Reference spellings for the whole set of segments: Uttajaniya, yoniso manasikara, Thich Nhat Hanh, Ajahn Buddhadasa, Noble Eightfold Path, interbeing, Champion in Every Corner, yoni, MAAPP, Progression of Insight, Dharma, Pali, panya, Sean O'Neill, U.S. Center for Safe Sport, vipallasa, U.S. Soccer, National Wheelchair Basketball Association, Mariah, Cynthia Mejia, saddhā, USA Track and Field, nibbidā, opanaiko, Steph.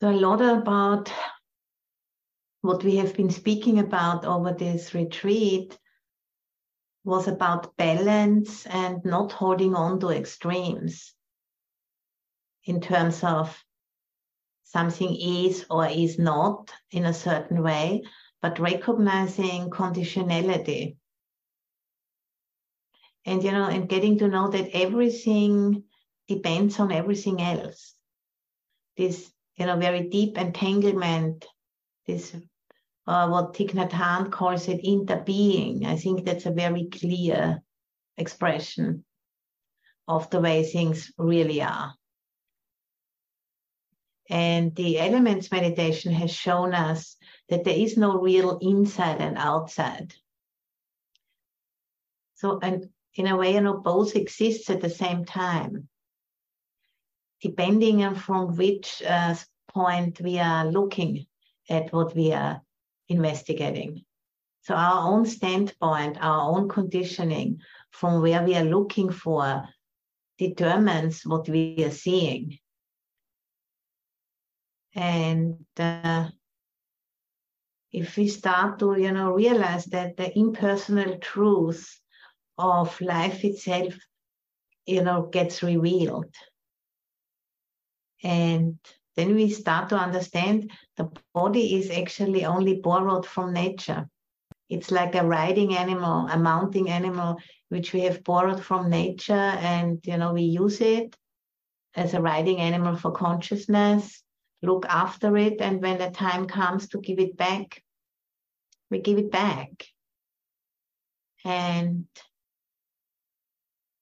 So a lot about what we have been speaking about over this retreat was about balance and not holding on to extremes in terms of something is or is not in a certain way, but recognizing conditionality. And, you know, and getting to know that everything depends on everything else. This, you know, very deep entanglement, this what Thich Nhat Hanh calls it, interbeing. I think that's a very clear expression of the way things really are. And the Elements meditation has shown us that there is no real inside and outside. So, and in a way, you know, both exist at the same time, depending on from which point we are looking at what we are investigating. So our own standpoint, our own conditioning from where we are looking for determines what we are seeing. And if we start to, you know, realize that the impersonal truth of life itself, you know, gets revealed. And then we start to understand the body is actually only borrowed from nature. It's like a riding animal, a mounting animal, which we have borrowed from nature, and, you know, we use it as a riding animal for consciousness, look after it, and when the time comes to give it back, we give it back. And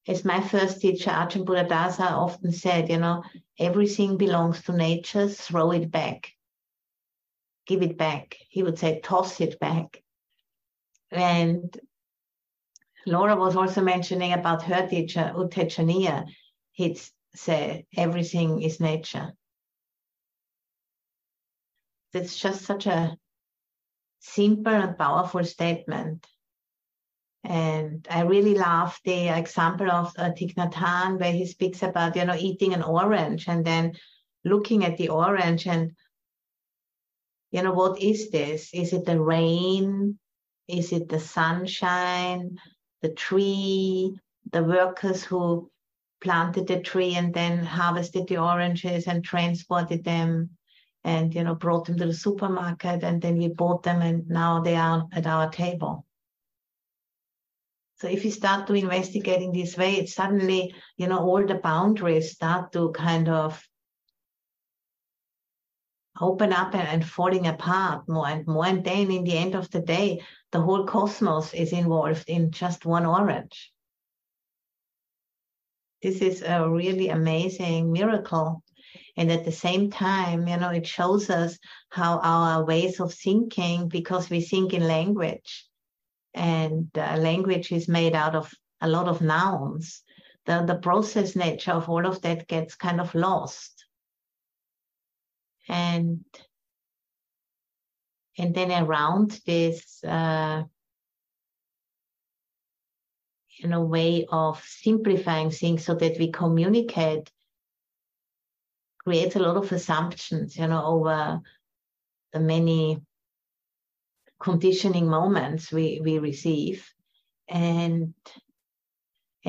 as my first teacher, Ajahn Buddhadasa, often said, you know, everything belongs to nature, throw it back, give it back. He would say, toss it back. And Laura was also mentioning about her teacher, Uttajaniya. He'd say, everything is nature. That's just such a simple and powerful statement. And I really love the example of Thich Nhat Hanh, where he speaks about, you know, eating an orange and then looking at the orange and, you know, what is this? Is it the rain? Is it the sunshine, the tree, the workers who planted the tree and then harvested the oranges and transported them and, you know, brought them to the supermarket, and then we bought them and now they are at our table? So if you start to investigate in this way, it suddenly, you know, all the boundaries start to kind of open up and falling apart more and more. And then in the end of the day, the whole cosmos is involved in just one orange. This is a really amazing miracle. And at the same time, you know, it shows us how our ways of thinking, because we think in language, and language is made out of a lot of nouns, the process nature of all of that gets kind of lost. And then around this, you know, way of simplifying things so that we communicate creates a lot of assumptions, you know, over the many conditioning moments we receive, and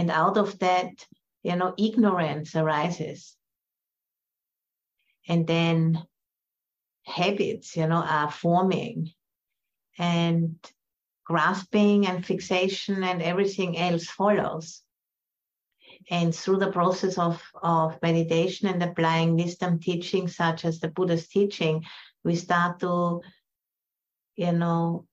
out of that, you know, ignorance arises, and then habits, you know, are forming, and grasping and fixation and everything else follows. And through the process of meditation and applying wisdom teachings such as the Buddha's teaching, we start to, you know,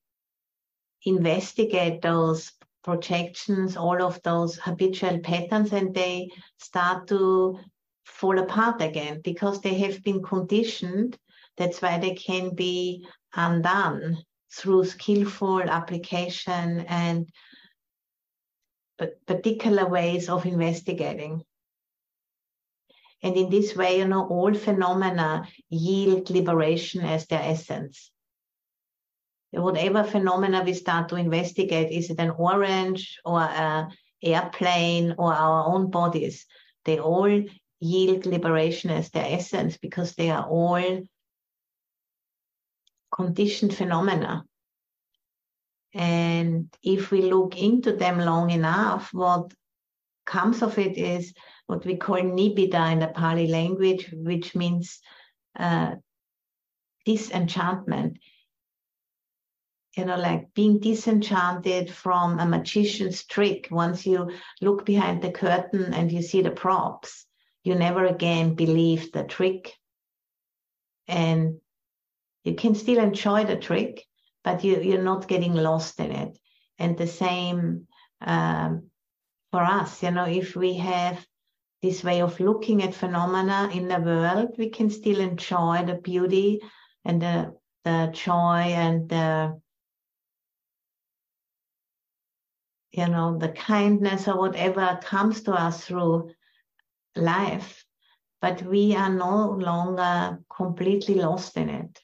investigate those projections, all of those habitual patterns, and they start to fall apart again because they have been conditioned. That's why they can be undone through skillful application and particular ways of investigating. And in this way, you know, all phenomena yield liberation as their essence. Whatever phenomena we start to investigate, is it an orange or an airplane or our own bodies, they all yield liberation as their essence because they are all conditioned phenomena. And if we look into them long enough, what comes of it is what we call nibbidā in the Pali language, which means disenchantment. You know, like being disenchanted from a magician's trick. Once you look behind the curtain and you see the props, you never again believe the trick. And you can still enjoy the trick, but you're not getting lost in it. And the same for us, you know, if we have this way of looking at phenomena in the world, we can still enjoy the beauty and the joy and the, you know, the kindness or whatever comes to us through life, but we are no longer completely lost in it.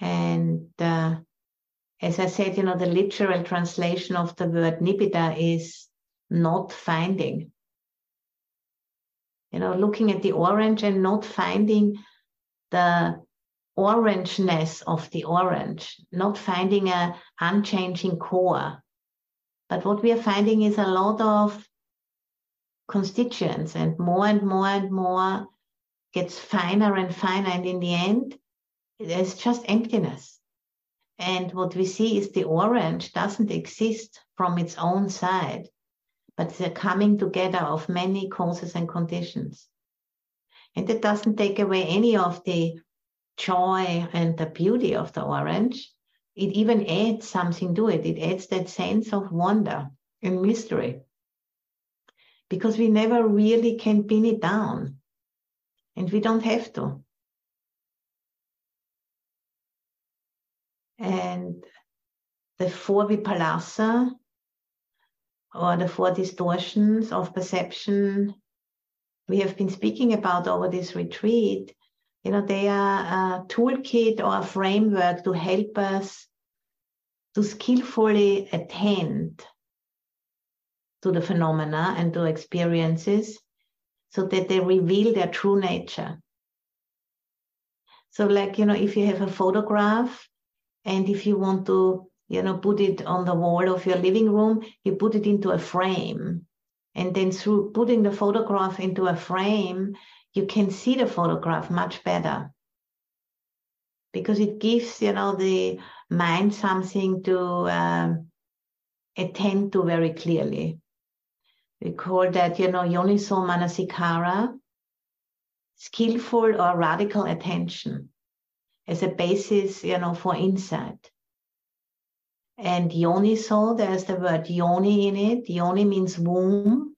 And as I said, you know, the literal translation of the word nibbida is not finding. You know, looking at the orange and not finding the orangeness of the orange, not finding an unchanging core. But what we are finding is a lot of constituents, and more and more and more gets finer and finer, and in the end, there's just emptiness. And what we see is the orange doesn't exist from its own side, but the coming together of many causes and conditions. And it doesn't take away any of the joy and the beauty of the orange. It even adds something to it. It adds that sense of wonder and mystery, because we never really can pin it down, and we don't have to. And the four vipallasa, or the four distortions of perception we have been speaking about over this retreat, you know, they are a toolkit or a framework to help us to skillfully attend to the phenomena and to experiences so that they reveal their true nature. So like, you know, if you have a photograph and if you want to, you know, put it on the wall of your living room, you put it into a frame. And then through putting the photograph into a frame, you can see the photograph much better, because it gives, you know, the mind something to attend to very clearly. We call that, you know, yoniso manasikara, skillful or radical attention as a basis, you know, for insight. And yoniso, there's the word yoni in it. Yoni means womb.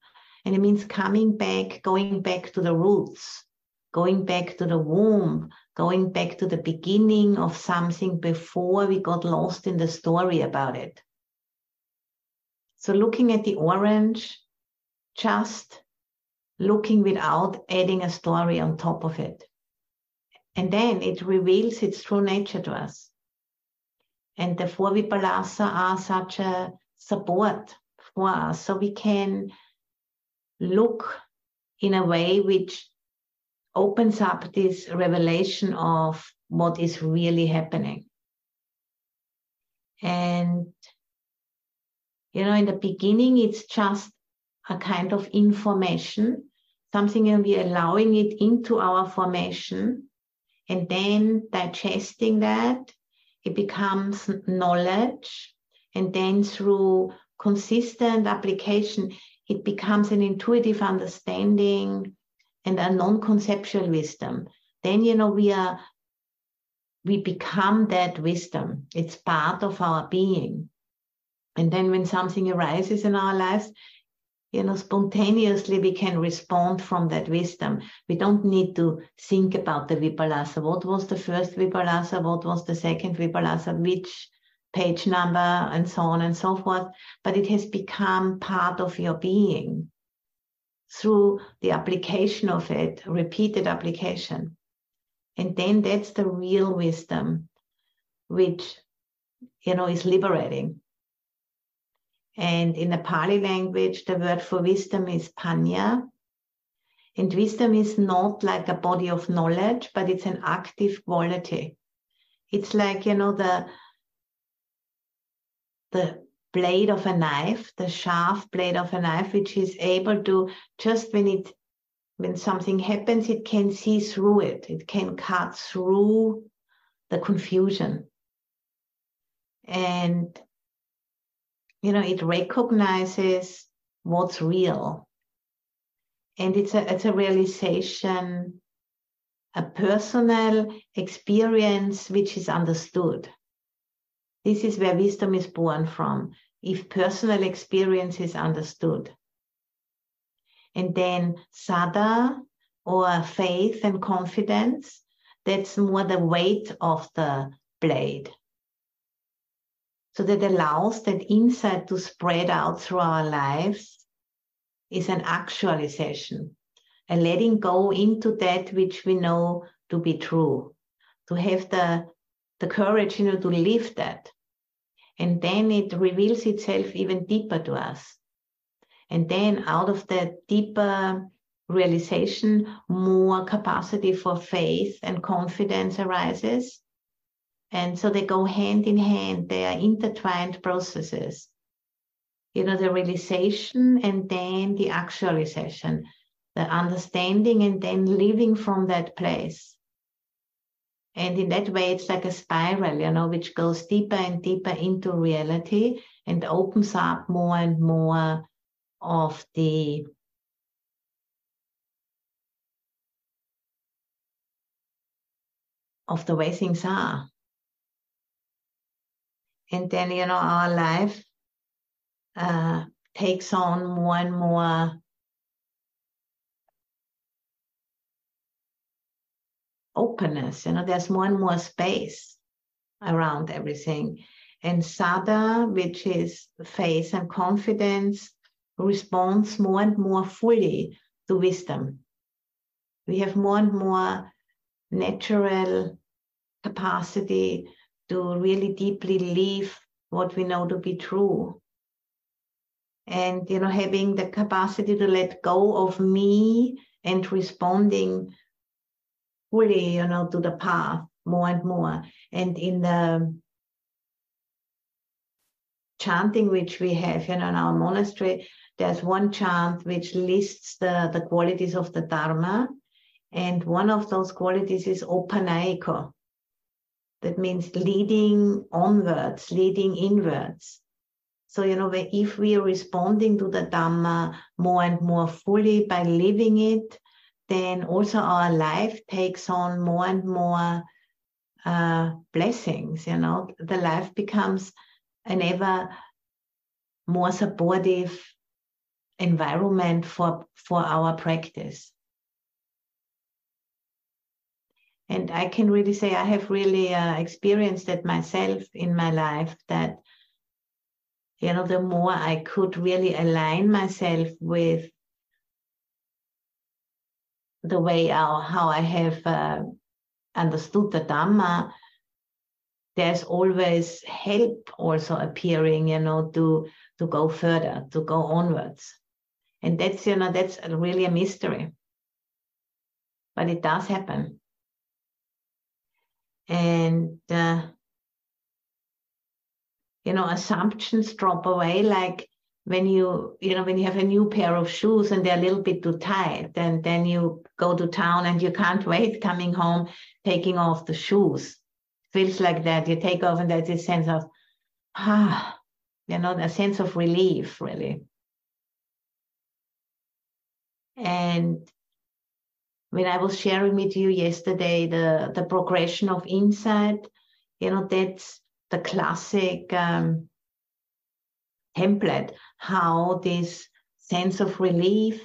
And it means coming back, going back to the roots, going back to the womb, going back to the beginning of something before we got lost in the story about it. So looking at the orange, just looking without adding a story on top of it. And then it reveals its true nature to us. And the four vipallasa are such a support for us, so we can look in a way which opens up this revelation of what is really happening. And, you know, in the beginning, it's just a kind of information, something, and we're allowing it into our formation and then digesting that. It becomes knowledge. And then through consistent application, it becomes an intuitive understanding and a non-conceptual wisdom. Then, you know, we become that wisdom. It's part of our being. And then when something arises in our lives, you know, spontaneously we can respond from that wisdom. We don't need to think about the vipallasa. What was the first vipallasa? What was the second vipallasa? Which page number, and so on and so forth, but it has become part of your being through the application of it, repeated application. And then that's the real wisdom, which, you know, is liberating. And in the Pali language, the word for wisdom is panya. And wisdom is not like a body of knowledge, but it's an active quality. It's like, you know, the blade of a knife, the sharp blade of a knife, which is able to just when something happens, it can see through it. It can cut through the confusion. And, you know, it recognizes what's real. And it's a realization, a personal experience which is understood. This is where wisdom is born from, if personal experience is understood. And then saddhā, or faith and confidence, that's more the weight of the blade. So that allows that insight to spread out through our lives is an actualization, a letting go into that which we know to be true, to have the courage, you know, to live that. And then it reveals itself even deeper to us. And then out of that deeper realization, more capacity for faith and confidence arises. And so they go hand in hand. They are intertwined processes. You know, the realization and then the actualization, the understanding and then living from that place. And in that way, it's like a spiral, you know, which goes deeper and deeper into reality and opens up more and more of the way things are. And then, you know, our life takes on more and more openness. You know, there's more and more space around everything. And saddhā, which is faith and confidence, responds more and more fully to wisdom. We have more and more natural capacity to really deeply live what we know to be true. And, you know, having the capacity to let go of me and responding fully, you know, to the path more and more. And in the chanting which we have, you know, in our monastery, there's one chant which lists the qualities of the Dharma. And one of those qualities is opanaiko. That means leading onwards, leading inwards. So, you know, if we are responding to the Dhamma more and more fully by living it, then also our life takes on more and more blessings, you know. The life becomes an ever more supportive environment for our practice. And I can really say I have really experienced that myself in my life, that, you know, the more I could really align myself with the way how I have understood the Dhamma, there's always help also appearing, you know, to go further, to go onwards. And that's, you know, that's really a mystery. But it does happen. And, you know, assumptions drop away, like when you have a new pair of shoes and they're a little bit too tight, and then you go to town and you can't wait coming home, taking off the shoes. Feels like that. You take off and there's a sense of, you know, a sense of relief, really. And when I was sharing with you yesterday the progression of insight, you know, that's the classic template, how this sense of relief,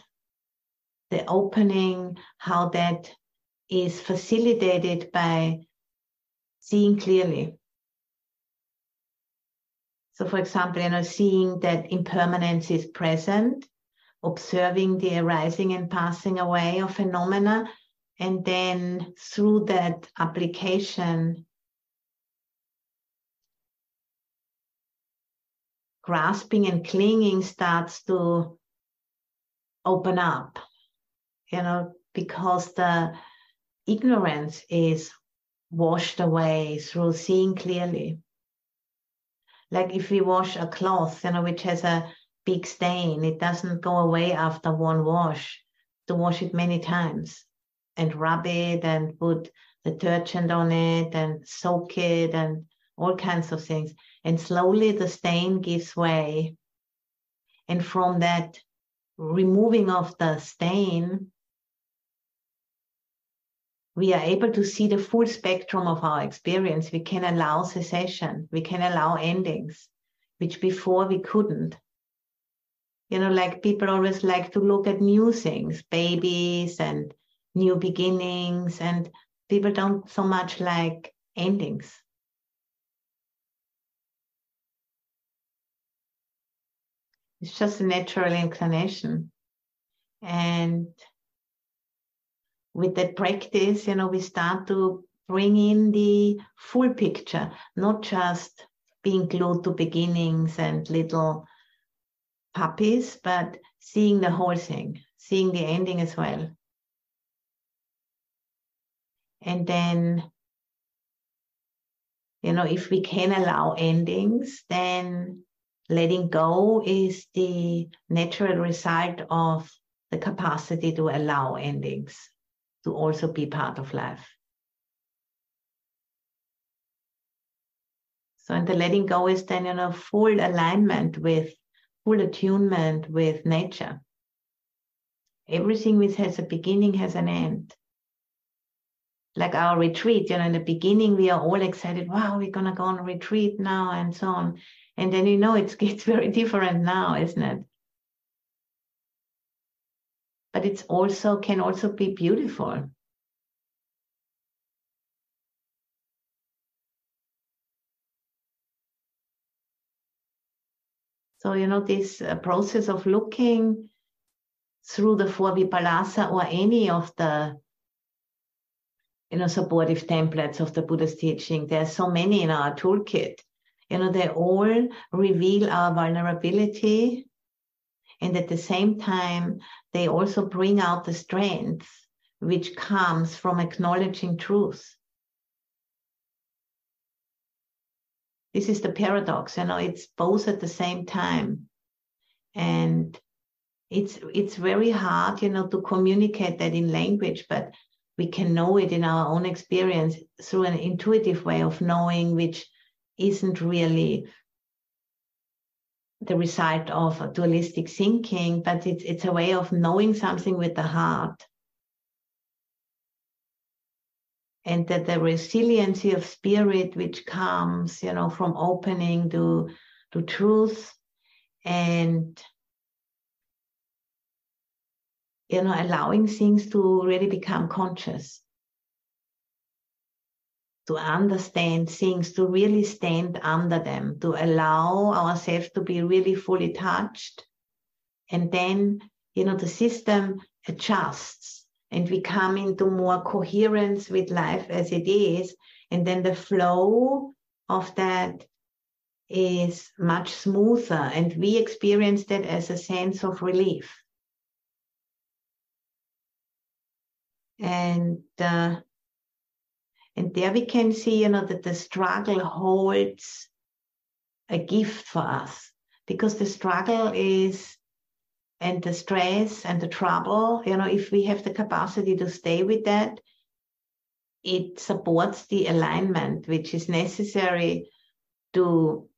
the opening, how that is facilitated by seeing clearly. So, for example, you know, seeing that impermanence is present, observing the arising and passing away of phenomena, and then through that application, grasping and clinging starts to open up, you know, because the ignorance is washed away through seeing clearly. Like if we wash a cloth, you know, which has a big stain, it doesn't go away after one wash. To wash it many times and rub it and put detergent on it and soak it and all kinds of things. And slowly the stain gives way. And from that removing of the stain, we are able to see the full spectrum of our experience. We can allow cessation. We can allow endings, which before we couldn't. You know, like people always like to look at new things, babies and new beginnings, and people don't so much like endings. It's just a natural inclination. And with that practice, you know, we start to bring in the full picture, not just being glued to beginnings and little puppies, but seeing the whole thing, seeing the ending as well. And then, you know, if we can allow endings, then letting go is the natural result of the capacity to allow endings to also be part of life. So, and the letting go is then, you know, full alignment with, full attunement with nature. Everything which has a beginning has an end. Like our retreat, you know, in the beginning we are all excited, wow, we're going to go on a retreat now and so on. And then, you know, it gets very different now, isn't it? But it's also, can also be beautiful. So, you know, this process of looking through the four vipallasa or any of the, you know, supportive templates of the Buddha's teaching, there are so many in our toolkit. You know, they all reveal our vulnerability. And at the same time, they also bring out the strength which comes from acknowledging truth. This is the paradox, you know, it's both at the same time. And it's very hard, you know, to communicate that in language, but we can know it in our own experience through an intuitive way of knowing, which isn't really the result of dualistic thinking, but it's a way of knowing something with the heart. And that the resiliency of spirit, which comes, you know, from opening to truth, and, you know, allowing things to really become conscious, to understand things, to really stand under them, to allow ourselves to be really fully touched. And then, you know, the system adjusts. And we come into more coherence with life as it is. And then the flow of that is much smoother. And we experience that as a sense of relief. And there we can see, you know, that the struggle holds a gift for us. Because the struggle is... and the stress and the trouble, you know, if we have the capacity to stay with that, it supports the alignment, which is necessary to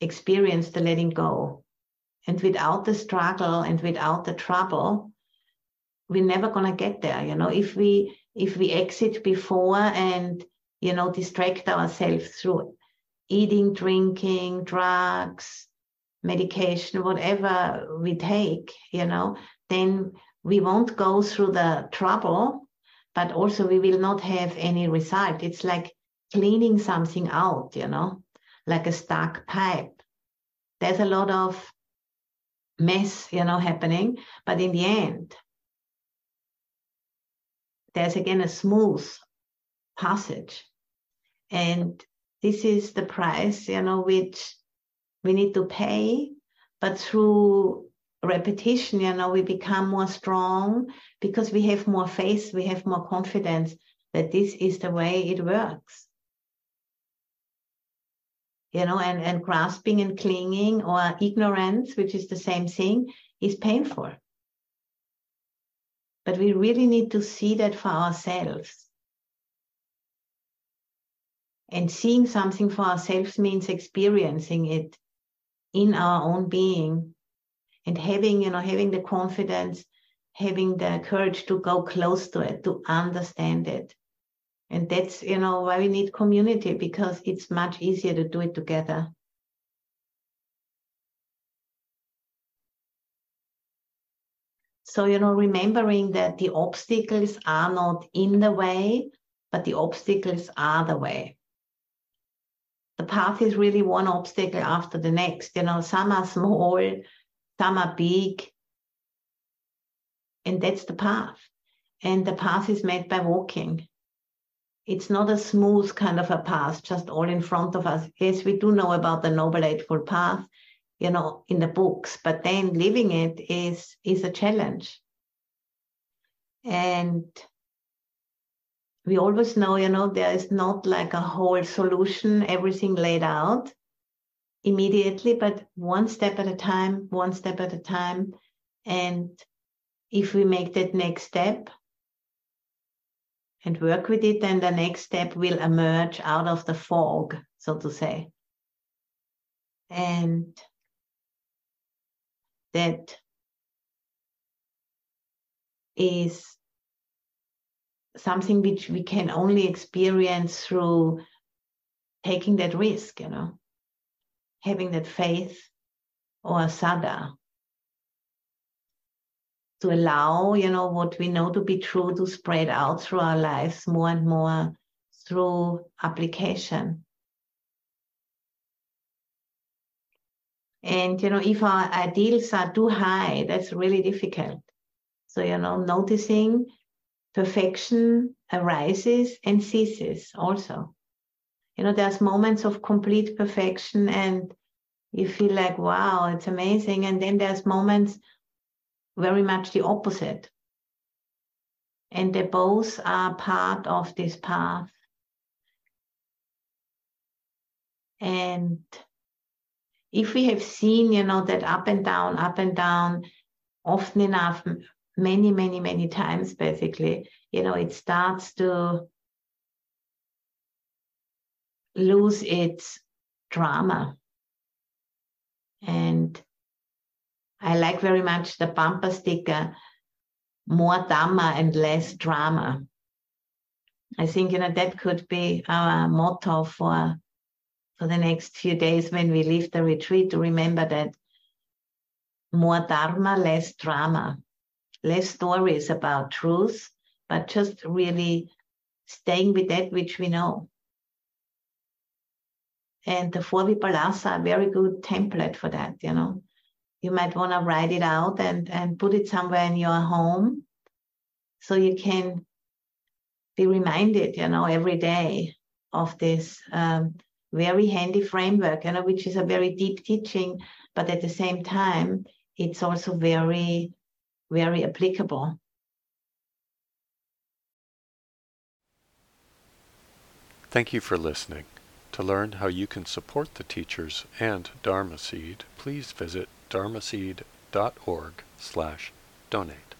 experience the letting go. And without the struggle and without the trouble, we're never going to get there. You know, if we exit before and, you know, distract ourselves through eating, drinking, drugs, medication, whatever we take, you know, then we won't go through the trouble, but also we will not have any result. It's like cleaning something out, you know, like a stuck pipe. There's a lot of mess, you know, happening, but in the end, there's again a smooth passage. And this is the price, you know, which we need to pay, but through repetition, you know, we become more strong because we have more faith, we have more confidence that this is the way it works. You know, and grasping and clinging or ignorance, which is the same thing, is painful. But we really need to see that for ourselves. And seeing something for ourselves means experiencing it in our own being and having, you know, having the confidence, having the courage to go close to it, to understand it. And that's, you know, why we need community, because it's much easier to do it together. So, you know, remembering that the obstacles are not in the way, but the obstacles are the way. The path is really one obstacle after the next. You know, some are small, some are big. And that's the path. And the path is made by walking. It's not a smooth kind of a path, just all in front of us. Yes, we do know about the Noble Eightfold Path, you know, in the books, but then living it is a challenge. And we always know, you know, there is not like a whole solution, everything laid out immediately, but one step at a time, one step at a time. And if we make that next step and work with it, then the next step will emerge out of the fog, so to say. And that is something which we can only experience through taking that risk, you know, having that faith or saddhā. To allow, you know, what we know to be true to spread out through our lives more and more through application. And, you know, if our ideals are too high, that's really difficult. So, you know, noticing perfection arises and ceases also. You know, there's moments of complete perfection and you feel like, wow, it's amazing. And then there's moments very much the opposite. And they both are part of this path. And if we have seen, you know, that up and down, often enough, many, many, many times, basically, you know, it starts to lose its drama. And I like very much the bumper sticker, more Dhamma and less drama. I think, you know, that could be our motto for the next few days when we leave the retreat, to remember that more Dharma, less drama, less stories about truth, but just really staying with that which we know. And the four vipallasa, a very good template for that, you know. You might want to write it out and put it somewhere in your home so you can be reminded, you know, every day of this very handy framework, you know, which is a very deep teaching, but at the same time, it's also very, very applicable. Thank you for listening. To learn how you can support the teachers and Dharma Seed, please visit dharmaseed.org/donate.